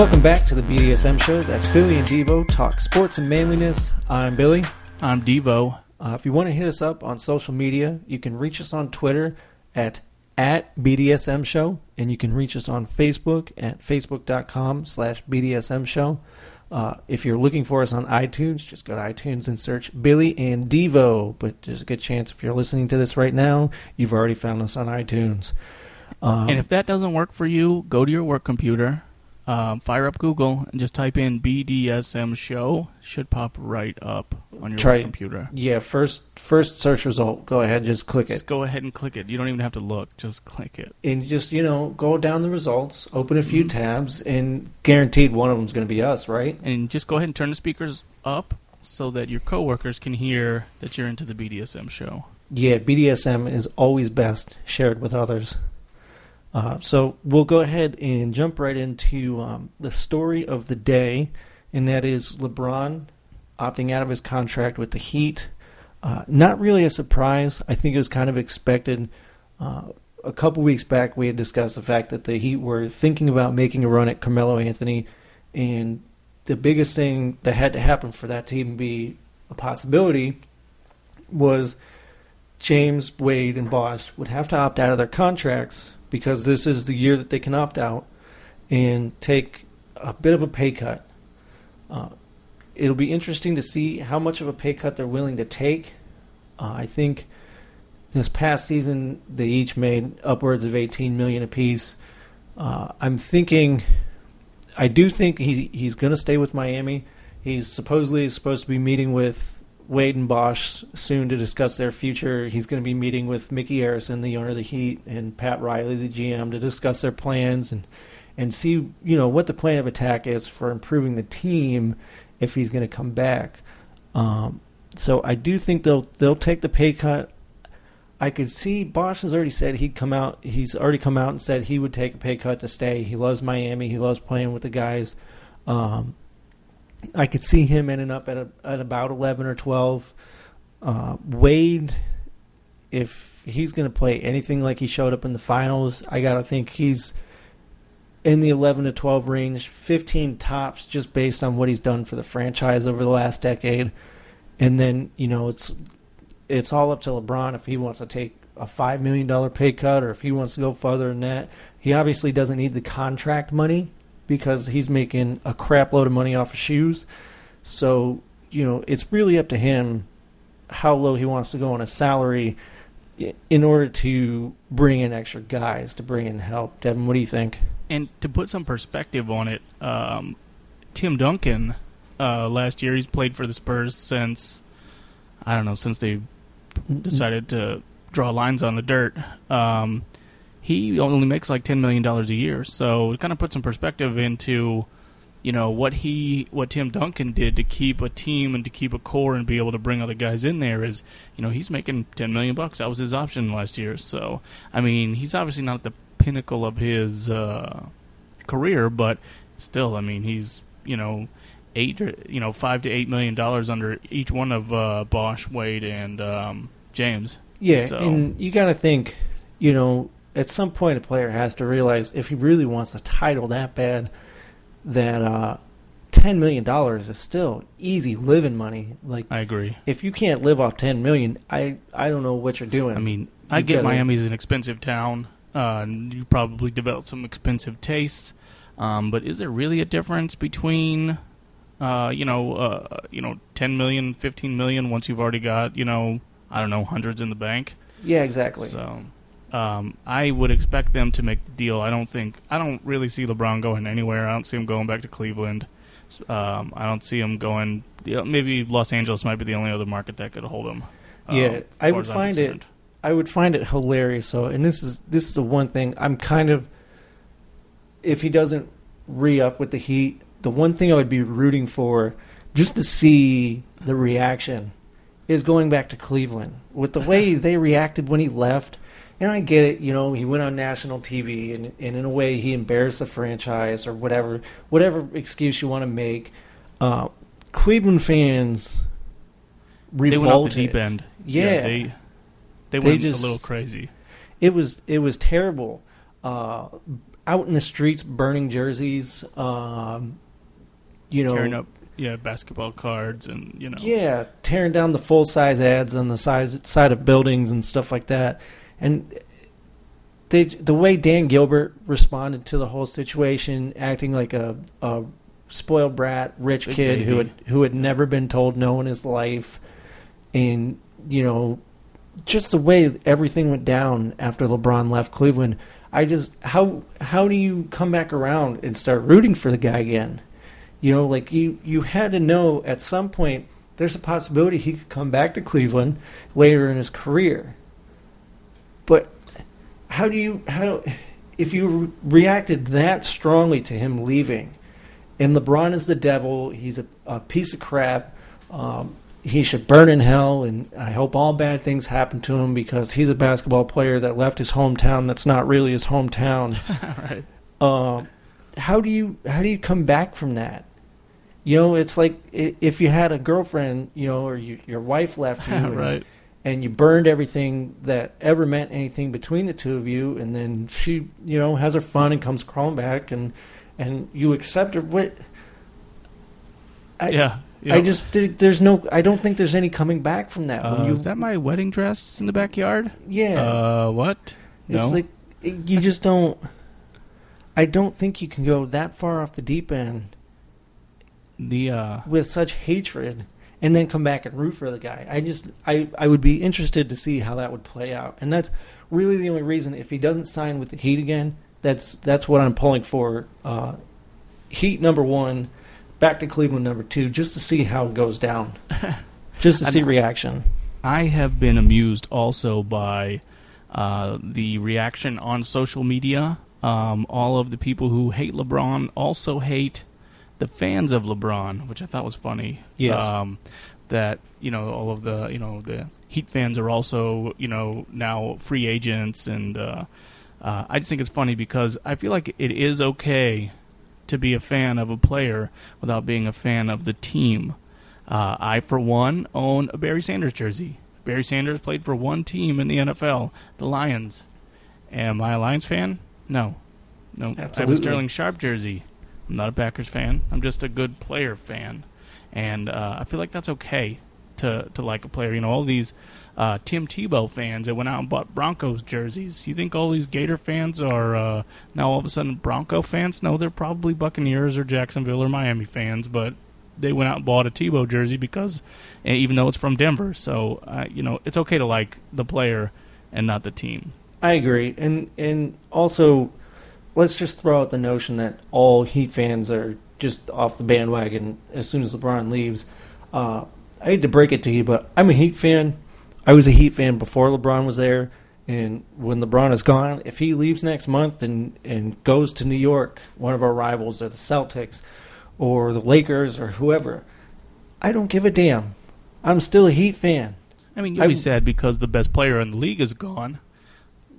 Welcome back to the BDSM Show. That's Billy and Devo talk sports and manliness. I'm Billy. I'm Devo. If you want to hit us up on social media, you can reach us on Twitter at BDSM Show, and you can reach us on Facebook at facebook.com/BDSM Show. If you're looking for us on iTunes, just go to iTunes and search Billy and Devo, but there's a good chance if you're listening to this right now, you've already found us on iTunes. And if that doesn't work for you, go to your work computer, fire up Google, and just type in BDSM Show. Should pop right up on your work computer. Yeah, first search result. Go ahead, just click it. Just go ahead and click it. You don't even have to look. Just click it. And just, go down the results, open a few tabs, and guaranteed one of them's going to be us, right? And just go ahead and turn the speakers up so that your coworkers can hear that you're into the BDSM Show. Yeah, BDSM is always best shared with others. So we'll go ahead and jump right into the story of the day, and that is LeBron opting out of his contract with the Heat. Not really a surprise. I think it was kind of expected. A couple weeks back, we had discussed the fact that the Heat were thinking about making a run at Carmelo Anthony, and the biggest thing that had to happen for that team to be a possibility was James, Wade, and Bosch would have to opt out of their contracts, because this is the year that they can opt out and take a bit of a pay cut. It'll be interesting to see how much of a pay cut they're willing to take. I think this past season they each made upwards of $18 million apiece. I do think he's going to stay with Miami. He's supposedly supposed to be meeting with Wade and Bosch soon to discuss their future. He's going to be meeting with Mickey Arison, the owner of the Heat, and Pat Riley, the GM, to discuss their plans and see, what the plan of attack is for improving the team if he's going to come back. So I do think they'll take the pay cut. I could see Bosch has already said he'd come out. He's already come out and said he would take a pay cut to stay. He loves Miami. He loves playing with the guys. I could see him ending up at about 11 or 12. Wade, if he's going to play anything like he showed up in the finals, I got to think he's in the 11 to 12 range, 15 tops, just based on what he's done for the franchise over the last decade. And then, it's all up to LeBron if he wants to take a $5 million pay cut or if he wants to go farther than that. He obviously doesn't need the contract money, because he's making a crap load of money off of shoes. So, it's really up to him how low he wants to go on a salary in order to bring in extra guys, to bring in help. Devin, what do you think? And to put some perspective on it, Tim Duncan, last year, he's played for the Spurs since they decided to draw lines on the dirt. He only makes like $10 million a year, so it kind of puts some perspective into, what Tim Duncan did to keep a team and to keep a core and be able to bring other guys in there is, he's making $10 million. That was his option last year. So, he's obviously not at the pinnacle of his career, but still, he's 5 to $8 million under each one of Bosch, Wade, and James. Yeah, so. And you got to think, at some point, a player has to realize if he really wants the title that bad, that $10 million is still easy living money. Like, I agree. If you can't live off $10 million, I don't know what you're doing. Miami's an expensive town. And you probably develop some expensive tastes. But is there really a difference between, $10 million, $15 million once you've already got, hundreds in the bank? Yeah, exactly. So. I would expect them to make the deal. I don't really see LeBron going anywhere. I don't see him going back to Cleveland. I don't see him going. Maybe Los Angeles might be the only other market that could hold him. I would find it hilarious. So, and this is the one thing I'm kind of. If he doesn't re-up with the Heat, the one thing I would be rooting for, just to see the reaction, is going back to Cleveland. With the way they reacted when he left. And I get it, he went on national TV, and in a way he embarrassed the franchise or whatever excuse you want to make. Cleveland fans revolted. They went off the deep end. Yeah they went a little crazy. It was terrible. out in the streets burning jerseys, you know, tearing up basketball cards and tearing down the full size ads on the side of buildings and stuff like that. And the way Dan Gilbert responded to the whole situation, acting like a spoiled brat, rich kid who had never been told no in his life, and just the way everything went down after LeBron left Cleveland, I just how do you come back around and start rooting for the guy again? You had to know at some point there's a possibility he could come back to Cleveland later in his career. But if you reacted that strongly to him leaving, and LeBron is the devil, he's a piece of crap. He should burn in hell, and I hope all bad things happen to him because he's a basketball player that left his hometown that's not really his hometown. Right. How do you come back from that? It's like if you had a girlfriend, or your wife left you, and you burned everything that ever meant anything between the two of you, and then she, has her fun and comes crawling back, and you accept her. I don't think there's any coming back from that. Is that my wedding dress in the backyard? Yeah. What? No. It's like you just don't. I don't think you can go that far off the deep end. With such hatred, and then come back and root for the guy. I would be interested to see how that would play out, and that's really the only reason. If he doesn't sign with the Heat again, that's what I'm pulling for. Heat #1. Back to Cleveland #2, just to see how it goes down, just to see reaction. I have been amused also by the reaction on social media. All of the people who hate LeBron also hate the fans of LeBron, which I thought was funny. Yes. That all of the the Heat fans are also now free agents, and I just think it's funny because I feel like it is okay to be a fan of a player without being a fan of the team. I, for one, own a Barry Sanders jersey. Barry Sanders played for one team in the NFL, the Lions. Am I a Lions fan? No. Absolutely. I have a Sterling Sharp jersey. I'm not a Packers fan. I'm just a good player fan. And I feel like that's okay to like a player. All these Tim Tebow fans that went out and bought Broncos jerseys. You think all these Gator fans are now all of a sudden Bronco fans? No, they're probably Buccaneers or Jacksonville or Miami fans, but they went out and bought a Tebow jersey because, even though it's from Denver. So, it's okay to like the player and not the team. I agree. And also, let's just throw out the notion that all Heat fans are just off the bandwagon as soon as LeBron leaves. I hate to break it to you, but I'm a Heat fan. I was a Heat fan before LeBron was there, and when LeBron is gone, if he leaves next month and goes to New York, one of our rivals, or the Celtics, or the Lakers, or whoever, I don't give a damn. I'm still a Heat fan. I mean, you'll be sad because the best player in the league is gone,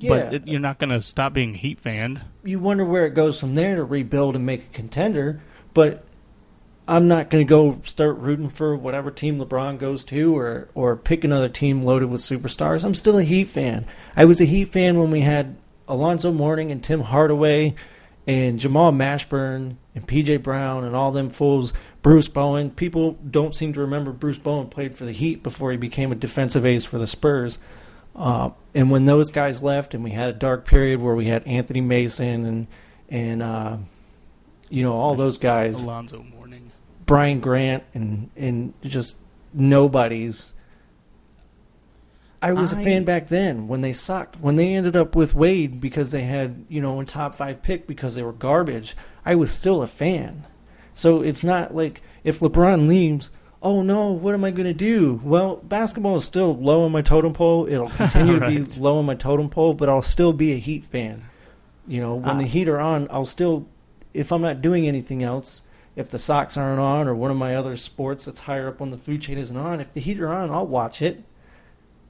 but you're not going to stop being a Heat fan. You wonder where it goes from there to rebuild and make a contender, but I'm not going to go start rooting for whatever team LeBron goes to or pick another team loaded with superstars. I'm still a Heat fan. I was a Heat fan when we had Alonzo Mourning and Tim Hardaway and Jamal Mashburn and PJ Brown and all them fools, Bruce Bowen. People don't seem to remember Bruce Bowen played for the Heat before he became a defensive ace for the Spurs. And when those guys left and we had a dark period where we had Anthony Mason and all those guys. Alonzo Mourning. Brian Grant and just nobodies. I was a fan back then when they sucked. When they ended up with Wade because they had, a top 5 pick because they were garbage, I was still a fan. So it's not like if LeBron leaves, oh no, what am I going to do? Well, basketball is still low on my totem pole. It'll continue to be low on my totem pole, but I'll still be a Heat fan. When the Heat are on, I'll still, if I'm not doing anything else, if the Sox aren't on or one of my other sports that's higher up on the food chain isn't on, if the Heat are on, I'll watch it.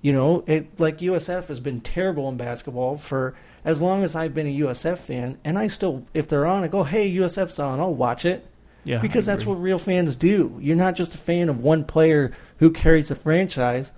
Like USF has been terrible in basketball for as long as I've been a USF fan, and I still, if they're on, I go, hey, USF's on, I'll watch it. Yeah, because that's what real fans do. You're not just a fan of one player who carries a franchise.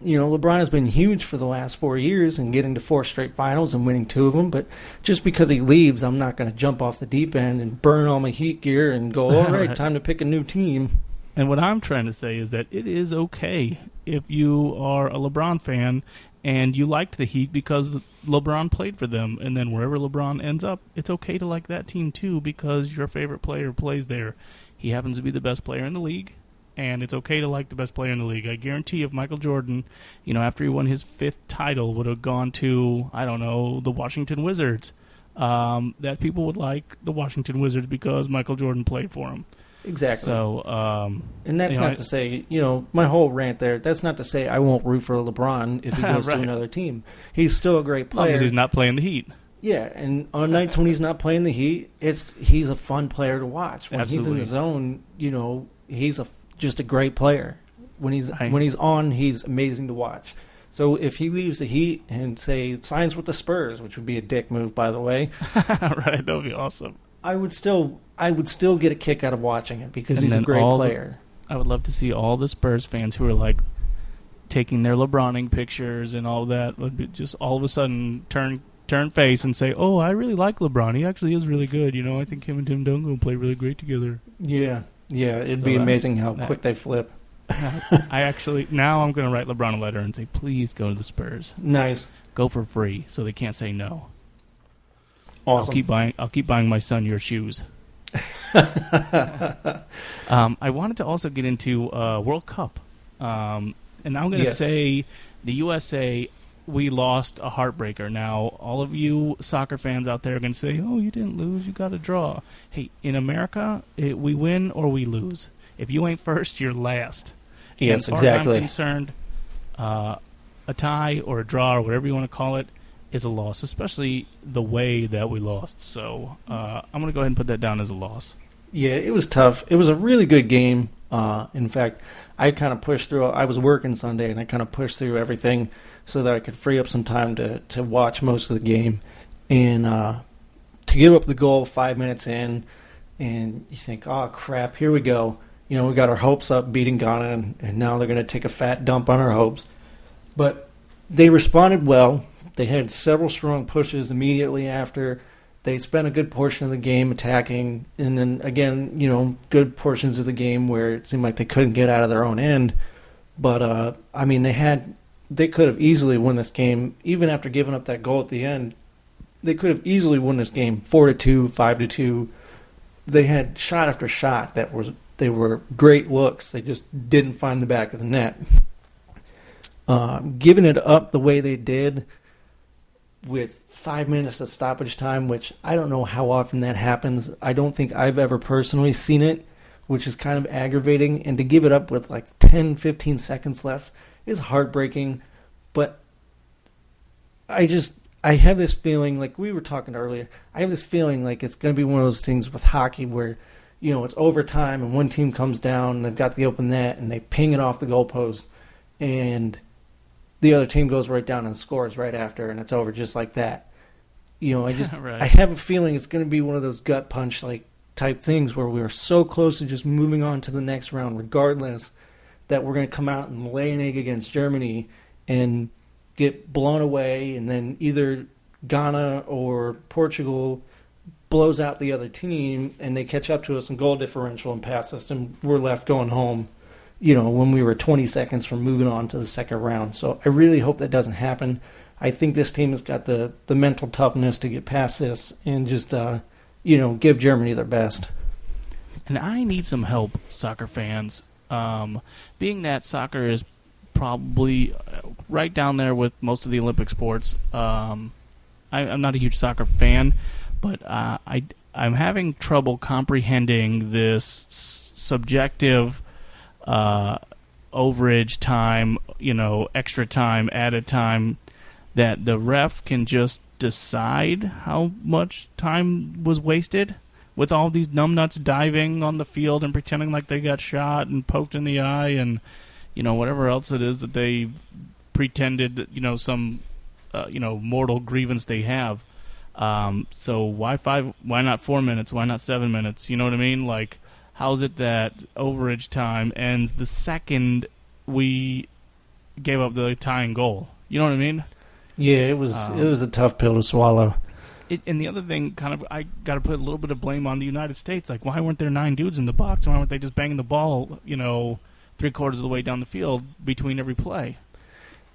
you know, LeBron has been huge for the last 4 years and getting to four straight finals and winning two of them. But just because he leaves, I'm not going to jump off the deep end and burn all my Heat gear and go, all right, time to pick a new team. And what I'm trying to say is that it is okay if you are a LeBron fan and you liked the Heat because LeBron played for them. And then wherever LeBron ends up, it's okay to like that team too because your favorite player plays there. He happens to be the best player in the league. And it's okay to like the best player in the league. I guarantee if Michael Jordan, you know, after he won his fifth title, would have gone to, I don't know, the Washington Wizards, that people would like the Washington Wizards because Michael Jordan played for them. Exactly. So, and that's not to say, you know, my whole rant there, that's not to say I won't root for LeBron if he goes to another team. He's still a great player. Because he's not playing the Heat. Yeah, and on nights when he's not playing the Heat, he's a fun player to watch. When Absolutely. He's in the zone, you know, he's just a great player. When he's on, he's amazing to watch. So if he leaves the Heat and, say, signs with the Spurs, which would be a dick move, by the way. Right, that would be awesome. I would still get a kick out of watching it because he's a great player. I would love to see all the Spurs fans who are like taking their LeBroning pictures and all that would be just all of a sudden turn face and say, "Oh, I really like LeBron. He actually is really good. You know, I think him and Tim Duncan play really great together." Yeah. Yeah, it'd be amazing how quick they flip. Now I'm going to write LeBron a letter and say, please go to the Spurs. Nice. Go for free so they can't say no. Awesome. I'll keep buying my son your shoes. I wanted to also get into World Cup. And I'm going to say the USA, we lost a heartbreaker. Now, all of you soccer fans out there are going to say, oh, you didn't lose, you got a draw. Hey, in America, we win or we lose. If you ain't first, you're last. Yes, and exactly. As far as I'm concerned, a tie or a draw or whatever you want to call it is a loss, especially the way that we lost. So I'm going to go ahead and put that down as a loss. Yeah, it was tough. It was a really good game. In fact, I kind of pushed through. I was working Sunday, and I kind of pushed through everything so that I could free up some time to watch most of the game. And to give up the goal 5 minutes in, and you think, oh, crap, here we go. You know, we got our hopes up beating Ghana, and now they're going to take a fat dump on our hopes. But they responded well. They had several strong pushes immediately after. They spent a good portion of the game attacking, and then, again, you know, good portions of the game where it seemed like they couldn't get out of their own end. But, I mean, they could have easily won this game, even after giving up that goal at the end. They could have easily won this game 4-2, 5-2. They had shot after shot they were great looks. They just didn't find the back of the net. Giving it up the way they did with 5 minutes of stoppage time, which I don't know how often that happens. I don't think I've ever personally seen it, which is kind of aggravating. And to give it up with like 10, 15 seconds left is heartbreaking. But I have this feeling, like we were talking earlier, I have this feeling like it's going to be one of those things with hockey where, you know, it's overtime and one team comes down and they've got the open net and they ping it off the goalpost and the other team goes right down and scores right after, and it's over just like that. You know, I have a feeling it's going to be one of those gut punch like type things where we are so close to just moving on to the next round regardless that we're going to come out and lay an egg against Germany and get blown away, and then either Ghana or Portugal blows out the other team and they catch up to us in goal differential and pass us, and we're left going home, you know, when we were 20 seconds from moving on to the second round. So I really hope that doesn't happen. I think this team has got the mental toughness to get past this and just, you know, give Germany their best. And I need some help, soccer fans. Being that soccer is probably right down there with most of the Olympic sports, I'm not a huge soccer fan, but I'm having trouble comprehending this subjective overage time, you know, extra time, added time, that the ref can just decide how much time was wasted with all these numbnuts diving on the field and pretending like they got shot and poked in the eye and, you know, whatever else it is that they pretended that, you know, some, you know, mortal grievance they have. So why 5? Why not 4 minutes? Why not 7 minutes? You know what I mean? Like, how is it that overage time ends the second we gave up the tying goal. You know what I mean? Yeah, it was a tough pill to swallow. And the other thing, kind of, I got to put a little bit of blame on the United States. Like, why weren't there 9 dudes in the box? Why weren't they just banging the ball, you know, 3/4 of the way down the field between every play?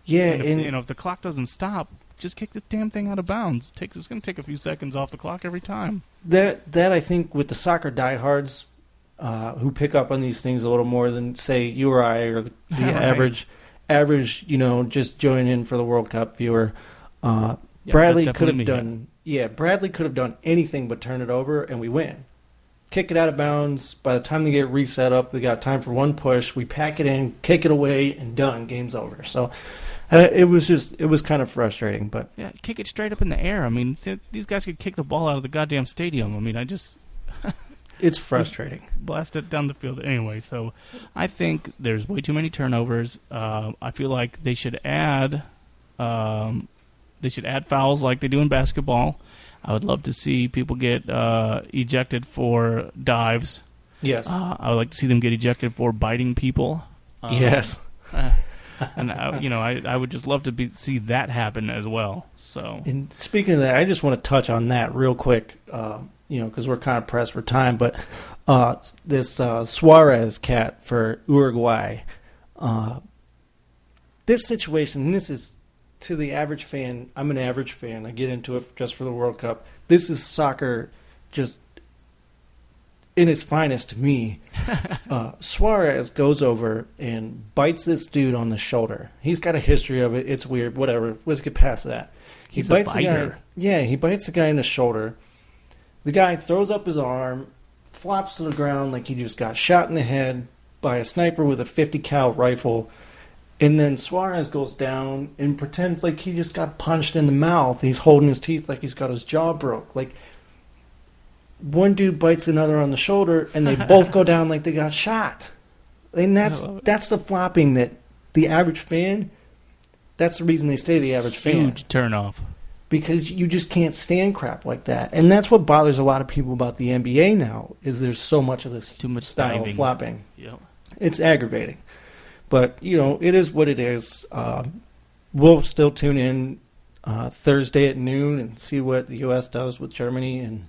Yeah, and you know, if the clock doesn't stop, just kick this damn thing out of bounds. It's going to take a few seconds off the clock every time. That I think, with the soccer diehards who pick up on these things a little more than, say, you or I or the average, you know, just join in for the World Cup viewer. Bradley could have done anything but turn it over, and we win. Kick it out of bounds. By the time they get reset up, they got time for one push. We pack it in, kick it away, and done. Game's over. So it was kind of frustrating. But yeah, kick it straight up in the air. I mean, these guys could kick the ball out of the goddamn stadium. I mean, I just... It's frustrating. Just blast it down the field anyway. So I think there's way too many turnovers. I feel like they should add... They should add fouls like they do in basketball. I would love to see people get ejected for dives. Yes. I would like to see them get ejected for biting people. Yes. I would just love to see that happen as well. So. And speaking of that, I just want to touch on that real quick, because we're kind of pressed for time. But this Suarez cat for Uruguay, this situation, and this is... To the average fan, I'm an average fan. I get into it just for the World Cup. This is soccer just in its finest to me. Suarez goes over and bites this dude on the shoulder. He's got a history of it. It's weird. Whatever. Let's get past that. He's bites the guy. Yeah, he bites the guy in the shoulder. The guy throws up his arm, flops to the ground like he just got shot in the head by a sniper with a 50 cal rifle. And then Suarez goes down and pretends like he just got punched in the mouth. He's holding his teeth like he's got his jaw broke. Like, one dude bites another on the shoulder, and they both go down like they got shot. And that's the flopping that the average fan, that's the reason they say the average fan. Huge turnoff. Because you just can't stand crap like that. And that's what bothers a lot of people about the NBA now, is there's so much of this style of flopping. Yep. It's aggravating. But, you know, it is what it is. We'll still tune in Thursday at noon and see what the U.S. does with Germany. And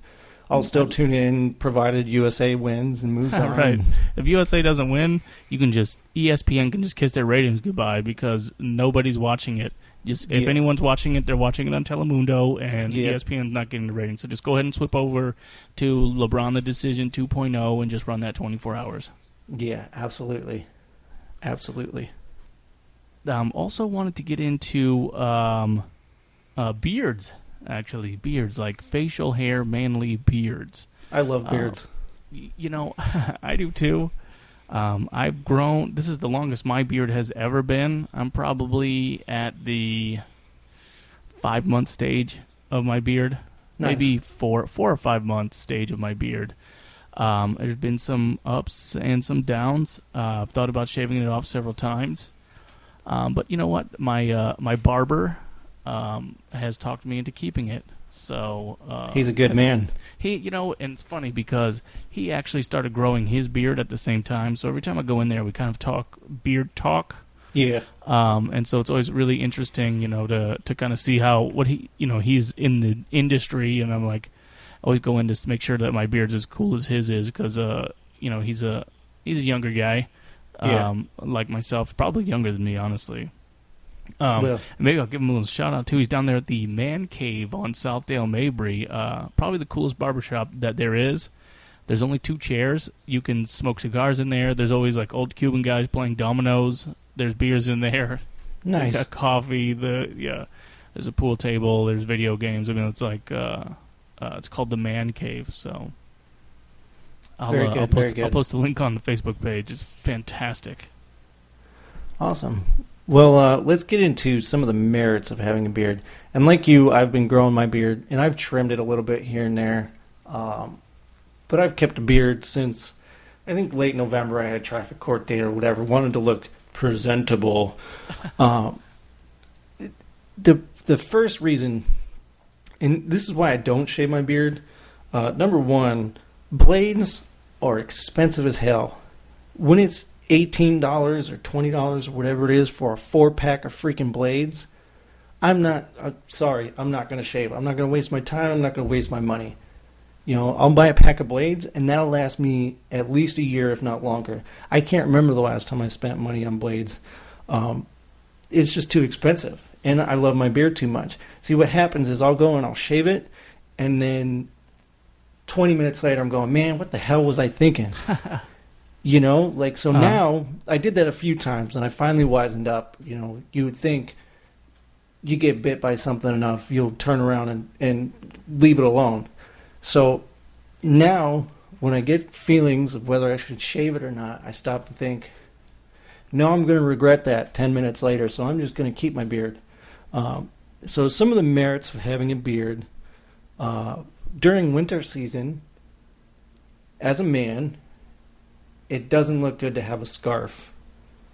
I'll still tune in, provided USA wins and moves on. Right. If USA doesn't win, you can just ESPN can just kiss their ratings goodbye because nobody's watching it. If anyone's watching it, they're watching it on Telemundo, and ESPN's not getting the ratings. So just go ahead and swip over to LeBron the Decision 2.0 and just run that 24 hours. Yeah, absolutely. Absolutely. Also wanted to get into beards, actually. Beards, like facial hair, manly beards. I love beards. You know, I do too. I've grown. This is the longest my beard has ever been. I'm probably at the 5-month stage of my beard. Nice. Maybe four or 5-month stage of my beard. There's been some ups and some downs. I've thought about shaving it off several times. But you know what? My barber has talked me into keeping it. So he's a good man. He, you know, and it's funny because he actually started growing his beard at the same time. So every time I go in there, we kind of talk beard talk. Yeah. And so it's always really interesting, you know, to kind of see how what he, you know, he's in the industry, and I'm like, always go in to make sure that my beard's as cool as his is because, you know, he's a younger guy, like myself, probably younger than me, honestly. Maybe I'll give him a little shout-out, too. He's down there at the Man Cave on Southdale Mabry, probably the coolest barbershop that there is. There's only 2 chairs. You can smoke cigars in there. There's always, like, old Cuban guys playing dominoes. There's beers in there. Nice. Got coffee. There's a pool table. There's video games. I mean, it's like... it's called the Man Cave, so I'll post a link on the Facebook page. It's fantastic. Awesome. Well, let's get into some of the merits of having a beard. And like you, I've been growing my beard, and I've trimmed it a little bit here and there. But I've kept a beard since, I think, late November. I had a traffic court date or whatever. Wanted to look presentable. The first reason... And this is why I don't shave my beard. Number one, blades are expensive as hell. When it's $18 or $20 or whatever it is for a 4-pack of freaking blades, I'm not going to shave. I'm not going to waste my time. I'm not going to waste my money. You know, I'll buy a pack of blades, and that'll last me at least a year, if not longer. I can't remember the last time I spent money on blades. It's just too expensive, and I love my beard too much. See, what happens is I'll go and I'll shave it, and then 20 minutes later I'm going, man, what the hell was I thinking? You know, like, so now I did that a few times, and I finally wisened up. You know, you would think you get bit by something enough, you'll turn around and leave it alone. So now when I get feelings of whether I should shave it or not, I stop and think, no, I'm going to regret that 10 minutes later, so I'm just going to keep my beard. So some of the merits of having a beard, during winter season, as a man, it doesn't look good to have a scarf.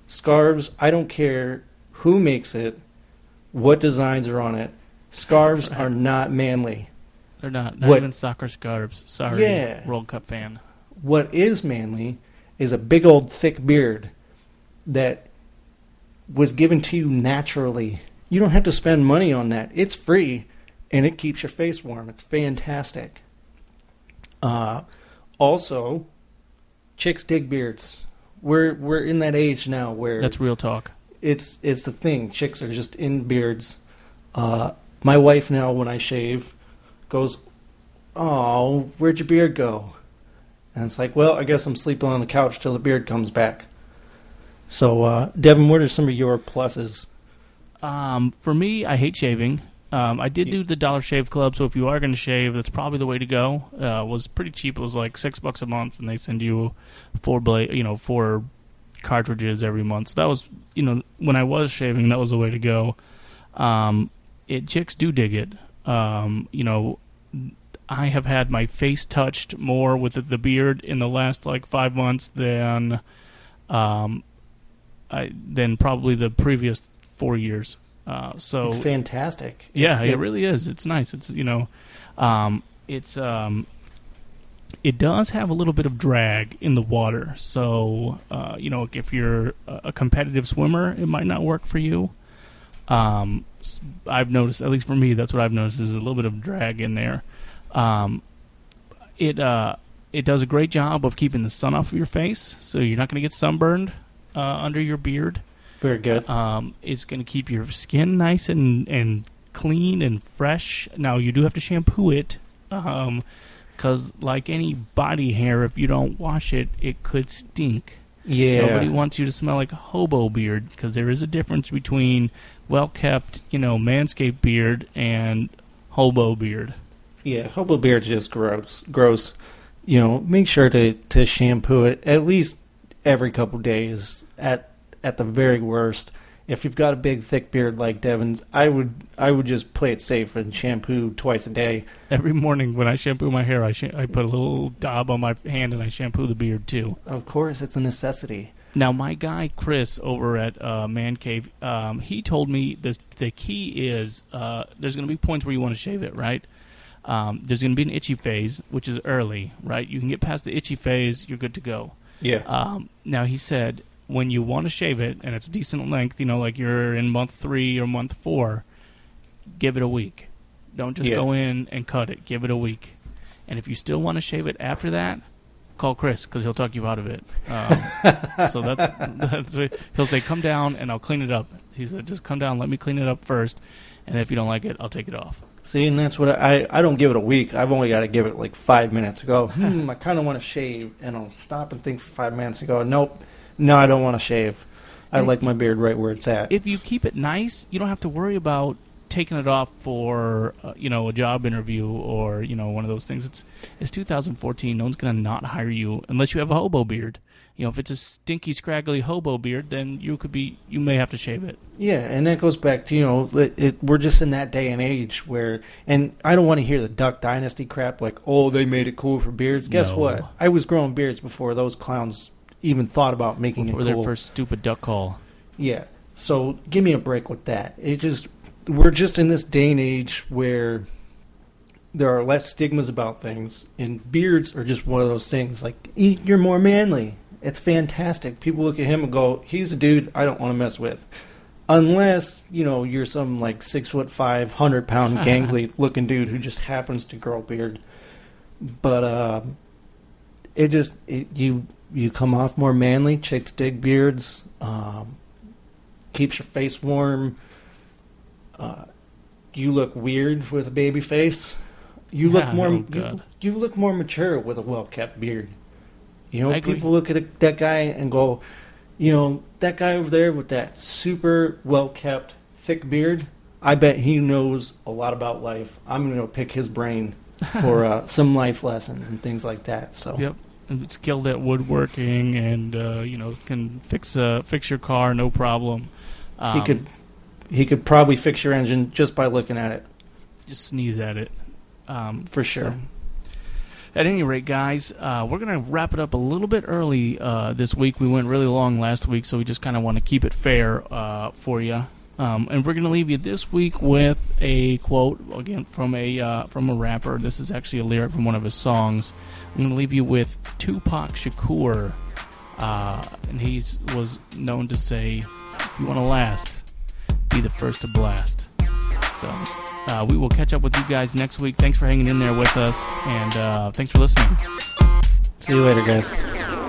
Scarves, I don't care who makes it, what designs are on it, scarves are not manly. They're not even soccer scarves. Sorry, yeah. World Cup fan. What is manly is a big old thick beard that was given to you naturally. You don't have to spend money on that. It's free, and it keeps your face warm. It's fantastic. Also, chicks dig beards. We're in that age now where... That's real talk. It's the thing. Chicks are just in beards. My wife now, when I shave... goes, oh, where'd your beard go? And it's like, well, I guess I'm sleeping on the couch till the beard comes back. So, Devin, what are some of your pluses? For me, I hate shaving. I did do the Dollar Shave Club, so if you are going to shave, that's probably the way to go. It was pretty cheap. It was like $6 a month, and they send you four cartridges every month. So that was, when I was shaving, that was the way to go. Chicks do dig it. I have had my face touched more with the beard in the last 5 months than probably the previous 4 years. So it's fantastic. Yeah, it really is. It's nice. It's it does have a little bit of drag in the water. So if you're a competitive swimmer, it might not work for you. I've noticed, at least for me, that's what I've noticed, is a little bit of drag in there. It does a great job of keeping the sun off of your face, so you're not going to get sunburned under your beard. Very good. It's going to keep your skin nice and clean and fresh. Now, you do have to shampoo it, because like any body hair, if you don't wash it, it could stink. Yeah. Nobody wants you to smell like a hobo beard, because there is a difference between well-kept, manscaped beard and hobo beard. Yeah, hobo beard's just gross. Make sure to shampoo it at least every couple days at the very worst. If you've got a big, thick beard like Devin's, I would just play it safe and shampoo twice a day. Every morning when I shampoo my hair, I put a little dab on my hand and I shampoo the beard, too. Of course, it's a necessity. Now, my guy, Chris, over at Man Cave, he told me the key is there's going to be points where you want to shave it, right? There's going to be an itchy phase, which is early, right? You can get past the itchy phase, you're good to go. Yeah. Now, he said... when you want to shave it, and it's a decent length, like you're in month 3 or month 4, give it a week. Don't just go in and cut it. Give it a week. And if you still want to shave it after that, call Chris, because he'll talk you out of it. So that's he'll say, come down, and I'll clean it up. He said, just come down, let me clean it up first, and if you don't like it, I'll take it off. See, and that's what I don't give it a week. I've only got to give it 5 minutes ago. I kind of want to shave, and I'll stop and think for 5 minutes ago. Nope. No, I don't want to shave. I like my beard right where it's at. If you keep it nice, you don't have to worry about taking it off for a job interview or one of those things. It's 2014. No one's going to not hire you unless you have a hobo beard. If it's a stinky, scraggly hobo beard, then you may have to shave it. Yeah, and that goes back to we're just in that day and age where, and I don't want to hear the Duck Dynasty crap they made it cool for beards. Guess what? I was growing beards before those clowns even thought about making it cool. Their first stupid duck call. Yeah. So give me a break with that. We're just in this day and age where there are less stigmas about things, and beards are just one of those things. You're more manly. It's fantastic. People look at him and go, he's a dude I don't want to mess with. Unless, you know, you're some like 6'5", 100-pound gangly looking dude who just happens to grow a beard. But it just you come off more manly. Chicks dig beards. Keeps your face warm. You look weird with a baby face. You look you look more mature with a well-kept beard. You know, people look at that guy and go, you know, that guy over there with that super well-kept thick beard, I bet he knows a lot about life. I'm going to pick his brain for some life lessons and things like that. So yep, and skilled at woodworking and you know, can fix your car no problem. He could probably fix your engine just by looking at it. Just sneeze at it. For sure. So, at any rate, guys, we're going to wrap it up a little bit early this week. We went really long last week, so we just kind of want to keep it fair for you. And we're going to leave you this week with a quote, again, from a rapper. This is actually a lyric from one of his songs. I'm going to leave you with Tupac Shakur. And he was known to say, if you want to last, be the first to blast. So... we will catch up with you guys next week. Thanks for hanging in there with us, and thanks for listening. See you later, guys.